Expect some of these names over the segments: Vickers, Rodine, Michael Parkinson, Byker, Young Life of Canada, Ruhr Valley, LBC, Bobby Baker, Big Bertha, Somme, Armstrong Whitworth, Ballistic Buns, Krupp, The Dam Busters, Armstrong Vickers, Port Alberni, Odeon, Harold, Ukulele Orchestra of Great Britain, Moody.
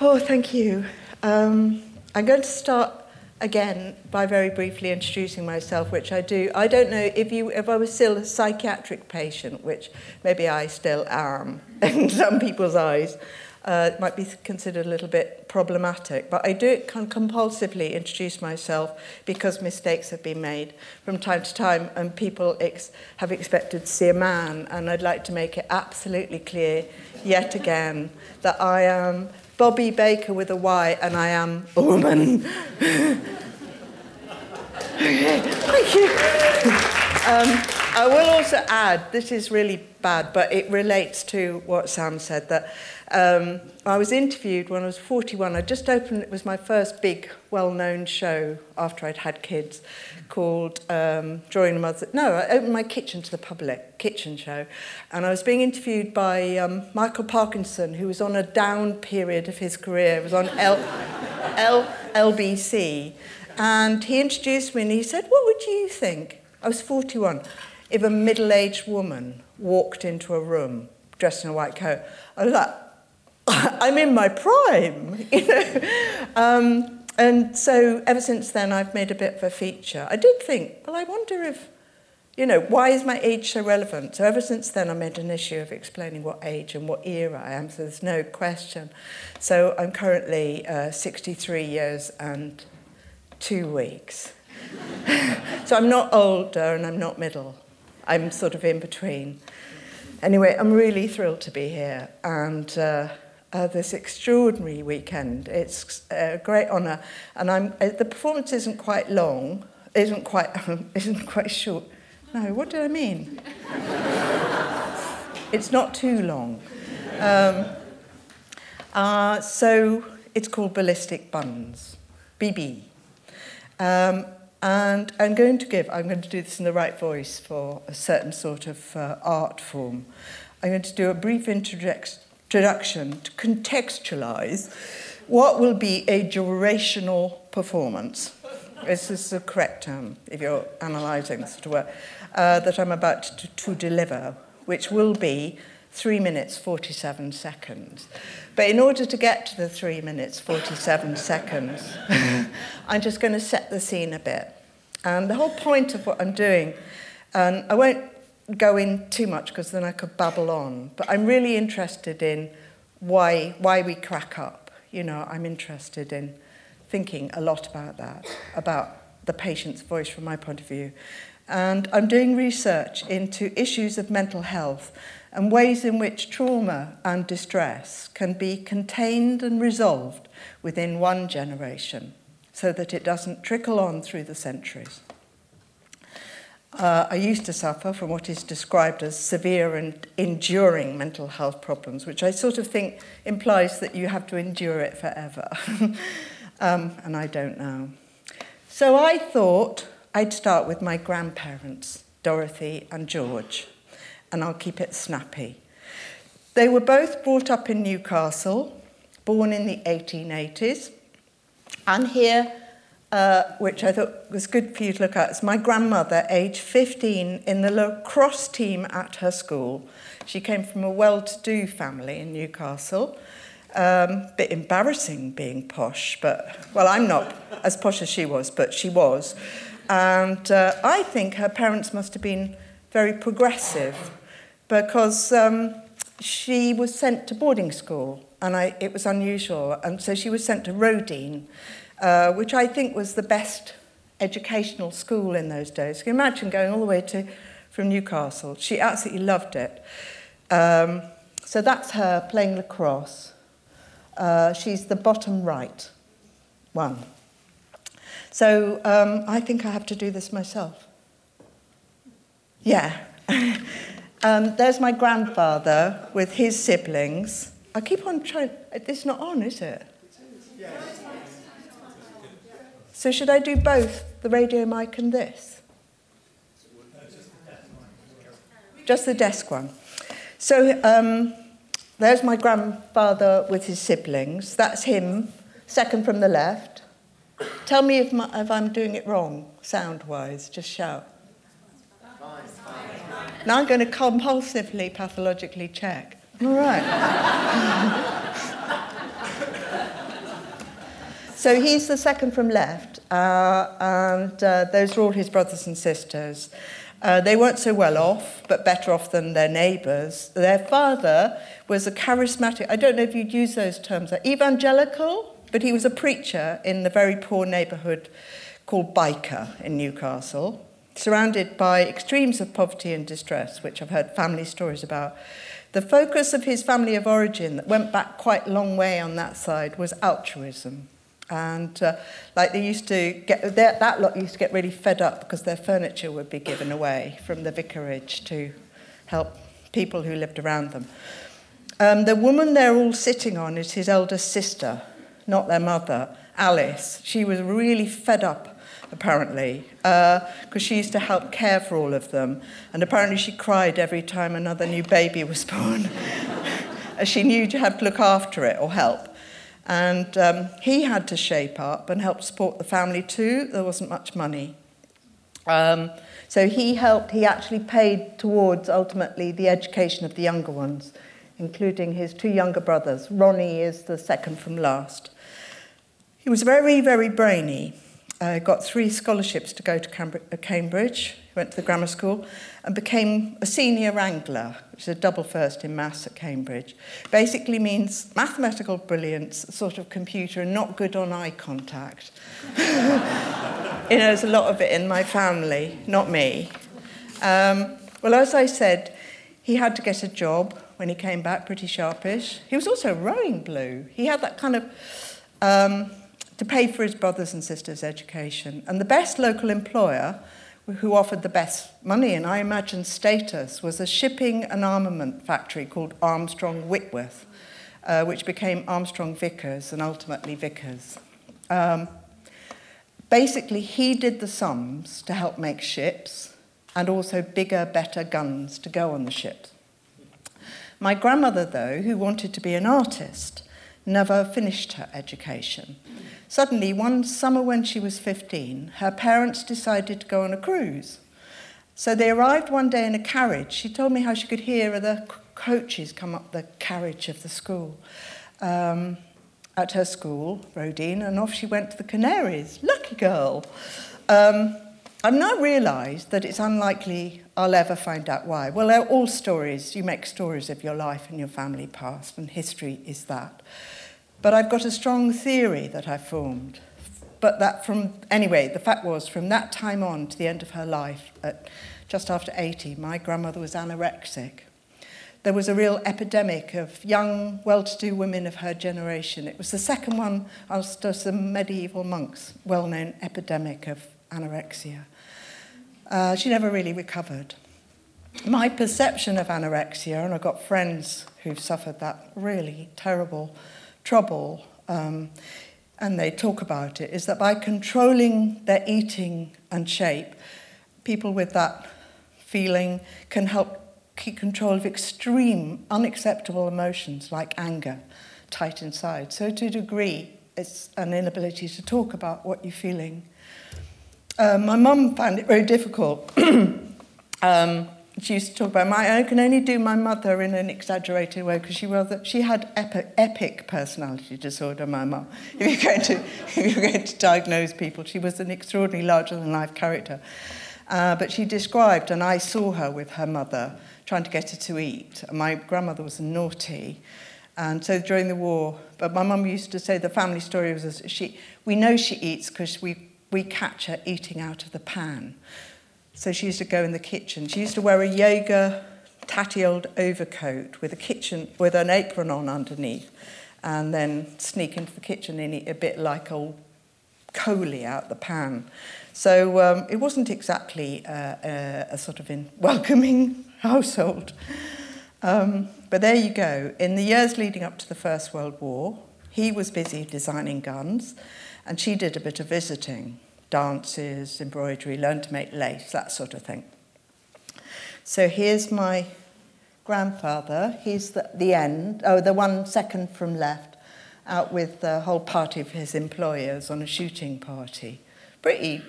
Oh, thank you. I'm going to start again by very briefly introducing myself, which I do. I don't know if I was still a psychiatric patient, which maybe I still am in some people's eyes. It might be considered a little bit problematic, but I do compulsively introduce myself because mistakes have been made from time to time, and people have expected to see a man, and I'd like to make it absolutely clear yet again that I am Bobby Baker with a Y, and I am a woman. Thank you. I will also add, this is really bad, but it relates to what Sam said, that I was interviewed when I was 41. I just opened, it was my first big, well-known show after I'd had kids, called Drawing a Mother... No, I opened my kitchen to the public, kitchen show, and I was being interviewed by Michael Parkinson, who was on a down period of his career. It was on LBC, and he introduced me and he said, "What would you think?" I was 41. If a middle-aged woman walked into a room dressed in a white coat, I was like, I'm in my prime, you know. And so ever since then, I've made a bit of a feature. I did think, well, I wonder if, you know, why is my age so relevant? So ever since then, I made an issue of explaining what age and what era I am, so there's no question. So I'm currently 63 years and 2 weeks. So I'm not older and I'm not middle. I'm sort of in between. Anyway, I'm really thrilled to be here, and this extraordinary weekend. It's a great honour, and the performance isn't quite long, isn't quite short. No, what did I mean? It's not too long. So it's called Ballistic Buns, BB. And I'm going to do this in the right voice for a certain sort of art form. I'm going to do a brief introduction to contextualise what will be a durational performance. This is the correct term, if you're analysing this sort of work, that I'm about to deliver, which will be 3 minutes, 47 seconds. But in order to get to the 3 minutes, 47 seconds, I'm just going to set the scene a bit. And the whole point of what I'm doing, and I won't go in too much because then I could babble on, but I'm really interested in why we crack up. You know, I'm interested in thinking a lot about that, about the patient's voice from my point of view. And I'm doing research into issues of mental health and ways in which trauma and distress can be contained and resolved within one generation so that it doesn't trickle on through the centuries. I used to suffer from what is described as severe and enduring mental health problems, which I sort of think implies that you have to endure it forever. And I don't know. So I thought I'd start with my grandparents, Dorothy and George, and I'll keep it snappy. They were both brought up in Newcastle, born in the 1880s, and here, which I thought was good for you to look at, is my grandmother, age 15, in the lacrosse team at her school. She came from a well-to-do family in Newcastle. Bit embarrassing being posh, but, well, I'm not as posh as she was, but she was. And I think her parents must have been very progressive, because she was sent to boarding school, and it was unusual. And so she was sent to Rodine, which I think was the best educational school in those days. You can imagine going all the way from Newcastle. She absolutely loved it. So that's her playing lacrosse. She's the bottom right one. So I think I have to do this myself. Yeah. There's my grandfather with his siblings. I keep on trying... It's not on, is it? Yes. So should I do both, the radio mic and this? Just the desk one. So there's my grandfather with his siblings. That's him, second from the left. Tell me if I'm doing it wrong, sound-wise. Just shout. Now I'm going to compulsively, pathologically check. All right. So he's the second from left, and those are all his brothers and sisters. They weren't so well off, but better off than their neighbours. Their father was a charismatic, I don't know if you'd use those terms, evangelical, but he was a preacher in the very poor neighbourhood called Byker in Newcastle, surrounded by extremes of poverty and distress, which I've heard family stories about. The focus of his family of origin that went back quite a long way on that side was altruism. And like they used to get, that lot used to get really fed up because their furniture would be given away from the vicarage to help people who lived around them. The woman they're all sitting on is his eldest sister, not their mother, Alice. She was really fed up, apparently, because she used to help care for all of them. And apparently she cried every time another new baby was born. She knew you had to look after it or help. And he had to shape up and help support the family too. There wasn't much money. So he helped, he actually paid towards, ultimately, the education of the younger ones, including his two younger brothers. Ronnie is the second from last. He was very, very brainy. Got 3 scholarships to go to Cambridge, went to the grammar school, and became a senior wrangler, which is a double first in maths at Cambridge. Basically means mathematical brilliance, sort of computer, and not good on eye contact. There's a lot of it in my family, not me. Well, as I said, he had to get a job when he came back, pretty sharpish. He was also rowing blue. He had that kind of... to pay for his brothers and sisters' education. And the best local employer, who offered the best money and I imagine status, was a shipping and armament factory called Armstrong Whitworth, which became Armstrong Vickers and ultimately Vickers. Basically, he did the sums to help make ships and also bigger, better guns to go on the ship. My grandmother, though, who wanted to be an artist, never finished her education. Suddenly, one summer when she was 15, her parents decided to go on a cruise. So they arrived one day in a carriage. She told me how she could hear the coaches come up the carriage of the school, at her school, Rodine, and off she went to the Canaries. Lucky girl. I've now realised that it's unlikely I'll ever find out why. Well, they're all stories. You make stories of your life and your family past, and history is that. But I've got a strong theory that I formed. But that the fact was, from that time on to the end of her life, at just after 80, my grandmother was anorexic. There was a real epidemic of young, well-to-do women of her generation. It was the second one after some medieval monks, well-known epidemic of anorexia. She never really recovered. My perception of anorexia, and I've got friends who've suffered that really terrible trouble, and they talk about it, is that by controlling their eating and shape, people with that feeling can help keep control of extreme, unacceptable emotions like anger tight inside. So to a degree, it's an inability to talk about what you're feeling. My mum found it very difficult. She used to talk about, I can only do my mother in an exaggerated way because she had epic personality disorder, my mum. If you're going to diagnose people, she was an extraordinarily larger-than-life character. But she described, and I saw her with her mother, trying to get her to eat. My grandmother was naughty. And so during the war, but my mum used to say the family story was, we know she eats because we catch her eating out of the pan. So she used to go in the kitchen. She used to wear a yoga, tatty old overcoat with an apron on underneath, and then sneak into the kitchen and eat a bit like old Coley out the pan. So it wasn't exactly a sort of welcoming household. But there you go. In the years leading up to the First World War, he was busy designing guns, and she did a bit of visiting, dances, embroidery, learned to make lace, that sort of thing. So here's my grandfather. He's the one second from left, out with the whole party of his employers on a shooting party. Pretty,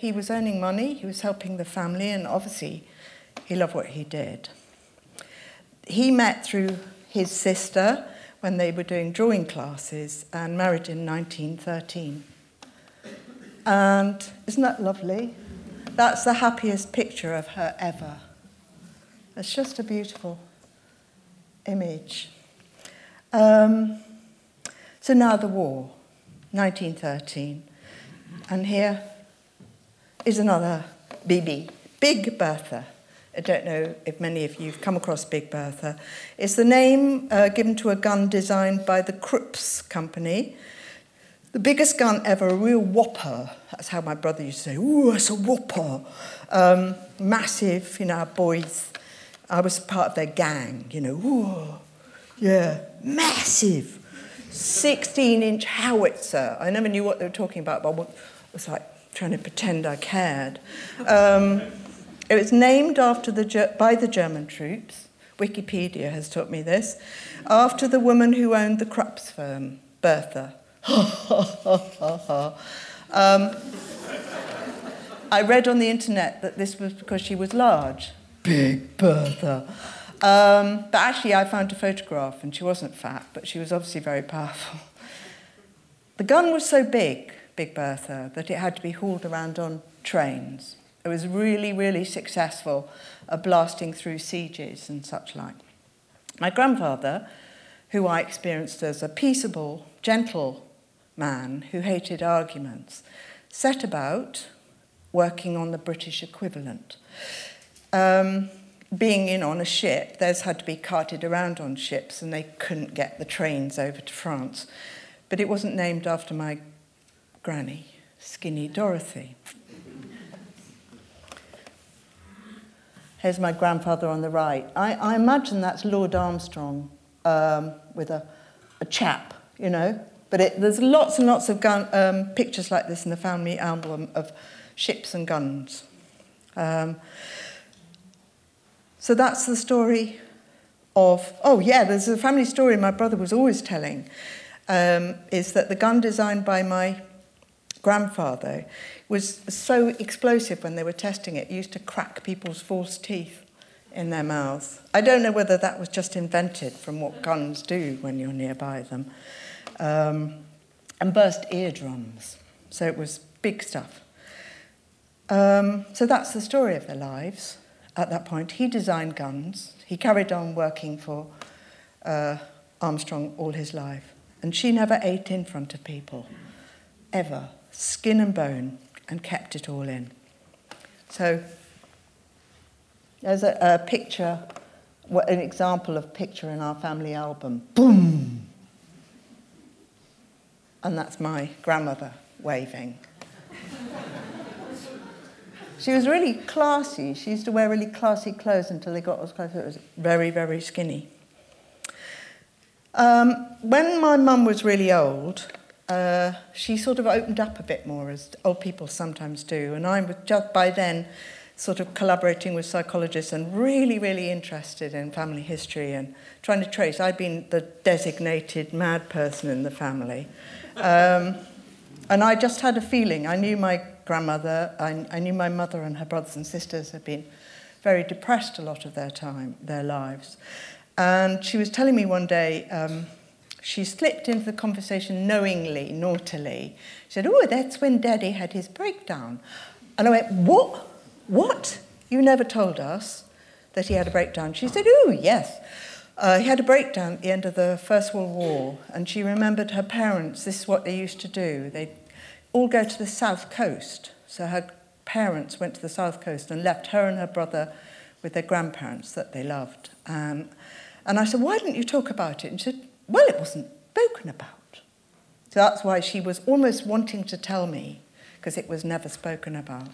he was earning money, he was helping the family, and obviously he loved what he did. He met through his sister, when they were doing drawing classes, and married in 1913. And isn't that lovely? That's the happiest picture of her ever. It's just a beautiful image. So now the war, 1913. And here is another BB, Big Bertha. I don't know if many of you have come across Big Bertha. It's the name given to a gun designed by the Krupp's company. The biggest gun ever, a real whopper. That's how my brother used to say, ooh, it's a whopper. Massive, you know, our boys. I was part of their gang, you know, ooh, yeah, massive. 16-inch howitzer. I never knew what they were talking about, but I was like trying to pretend I cared. It was named after by the German troops. Wikipedia has taught me this. After the woman who owned the Krupp's firm, Bertha. I read on the internet that this was because she was large. Big Bertha. But actually, I found a photograph, and she wasn't fat, but she was obviously very powerful. The gun was so big, Big Bertha, that it had to be hauled around on trains. It was really, really successful at blasting through sieges and such like. My grandfather, who I experienced as a peaceable, gentle man who hated arguments, set about working on the British equivalent. Being in on a ship, those had to be carted around on ships, and they couldn't get the trains over to France. But it wasn't named after my granny, Skinny Dorothy. Here's my grandfather on the right. I imagine that's Lord Armstrong with a chap, you know. But there's lots and lots of pictures like this in the family album of ships and guns. So that's the story of... Oh, yeah, there's a family story my brother was always telling, is that the gun designed by my grandfather was so explosive when they were testing it, it used to crack people's false teeth in their mouths. I don't know whether that was just invented from what guns do when you're nearby them. And burst eardrums. So it was big stuff. So that's the story of their lives at that point. He designed guns. He carried on working for Armstrong all his life. And she never ate in front of people, ever. Skin and bone, and kept it all in. So there's a picture, an example of picture in our family album. Boom! And that's my grandmother waving. She was really classy. She used to wear really classy clothes until they got as close as it was very, very skinny. When my mum was really old, she sort of opened up a bit more, as old people sometimes do, and I was just by then sort of collaborating with psychologists and really, really interested in family history and trying to trace. I'd been the designated mad person in the family. And I just had a feeling. I knew my grandmother, I knew my mother and her brothers and sisters had been very depressed a lot of their time, their lives. And she was telling me one day... she slipped into the conversation knowingly, naughtily. She said, oh, that's when Daddy had his breakdown. And I went, what? What? You never told us that he had a breakdown. She said, oh, yes. He had a breakdown at the end of the First World War, and she remembered her parents. This is what they used to do. They'd all go to the South Coast. So her parents went to the South Coast and left her and her brother with their grandparents that they loved. And I said, why didn't you talk about it? And she said, well, it wasn't spoken about. So that's why she was almost wanting to tell me, because it was never spoken about,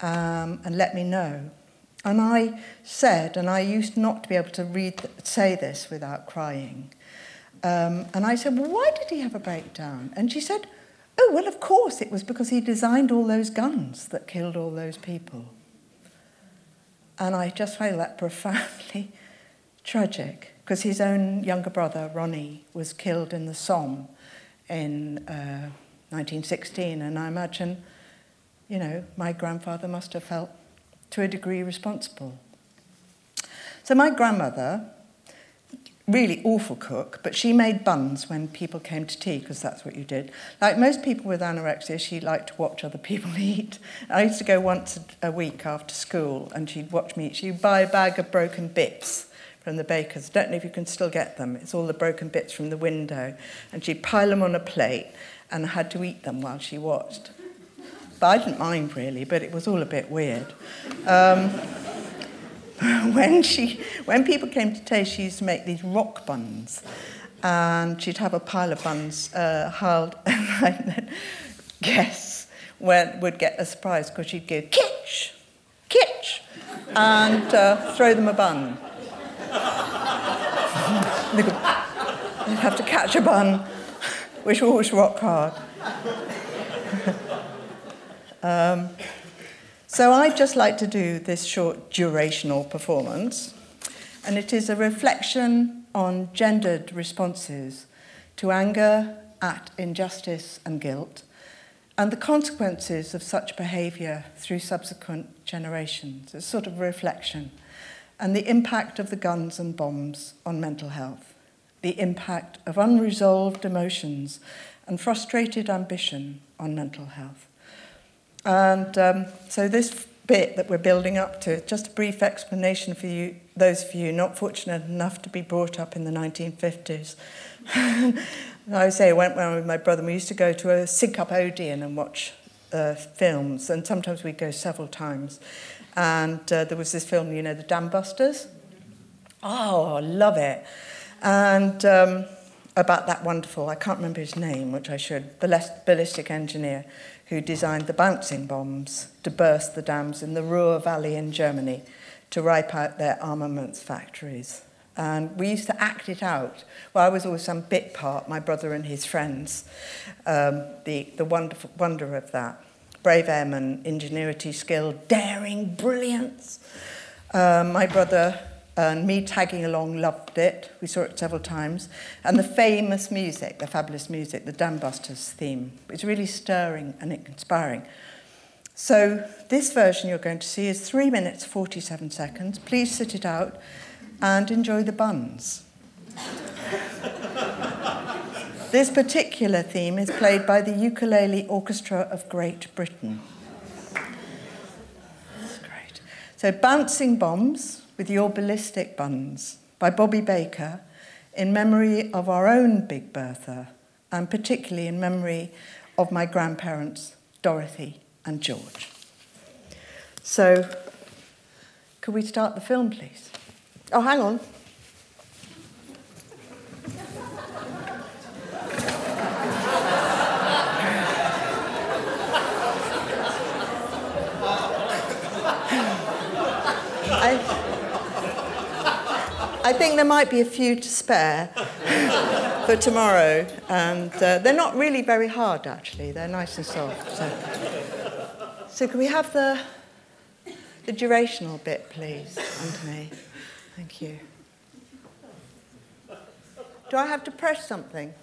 and let me know. And I said, and I used not to be able to say this without crying, and I said, well, why did he have a breakdown? And she said, oh, well, of course, it was because he designed all those guns that killed all those people. And I just found that profoundly tragic. Because his own younger brother, Ronnie, was killed in the Somme in 1916. And I imagine, you know, my grandfather must have felt, to a degree, responsible. So my grandmother really awful cook, but she made buns when people came to tea, because that's what you did. Like most people with anorexia, she liked to watch other people eat. I used to go once a week after school, and she'd watch me eat. She'd buy a bag of broken bits from the bakers. I don't know if you can still get them. It's all the broken bits from the window. And she'd pile them on a plate, and I had to eat them while she watched. But I didn't mind, really, but it was all a bit weird. When people came to tea, she used to make these rock buns, and she'd have a pile of buns piled, and then guests would get a surprise, because she'd go, "Kitsch! Kitsch!" and throw them a bun. They'd have to catch a bun, which always rock hard. So I'd just like to do this short durational performance, and it is a reflection on gendered responses to anger at injustice and guilt, and the consequences of such behaviour through subsequent generations. It's sort of a reflection. And the impact of the guns and bombs on mental health, the impact of unresolved emotions and frustrated ambition on mental health. And so this bit that we're building up to, just a brief explanation for you, those of you not fortunate enough to be brought up in the 1950s. I say I went round with my brother, and we used to go to a sync-up Odeon and watch films, and sometimes we'd go several times. And there was this film, you know, The Dam Busters. Oh, I love it. And about that wonderful, I can't remember his name, which I should, ballistic engineer who designed the bouncing bombs to burst the dams in the Ruhr Valley in Germany to wipe out their armaments factories. And we used to act it out. Well, I was always some bit part, my brother and his friends, the wonderful wonder of that. Brave airmen, ingenuity, skill, daring, brilliance. My brother and me tagging along loved it. We saw it several times. And the famous music, the fabulous music, the Dam Busters theme. It's really stirring and inspiring. So this version you're going to see is 3 minutes, 47 seconds. Please sit it out and enjoy the buns. This particular theme is played by the Ukulele Orchestra of Great Britain. That's great. So Bouncing Bombs with Your Ballistic Buns by Bobby Baker, in memory of our own Big Bertha, and particularly in memory of my grandparents, Dorothy and George. So could we start the film, please? Oh, hang on. I think there might be a few to spare for tomorrow, and they're not really very hard, actually. They're nice and soft. So can we have the durational bit, please, Anthony? Thank you. Do I have to press something?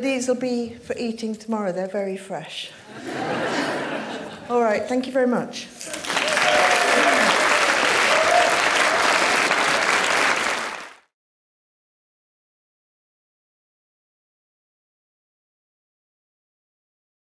these will be for eating tomorrow. They're very fresh. All right, thank you very much.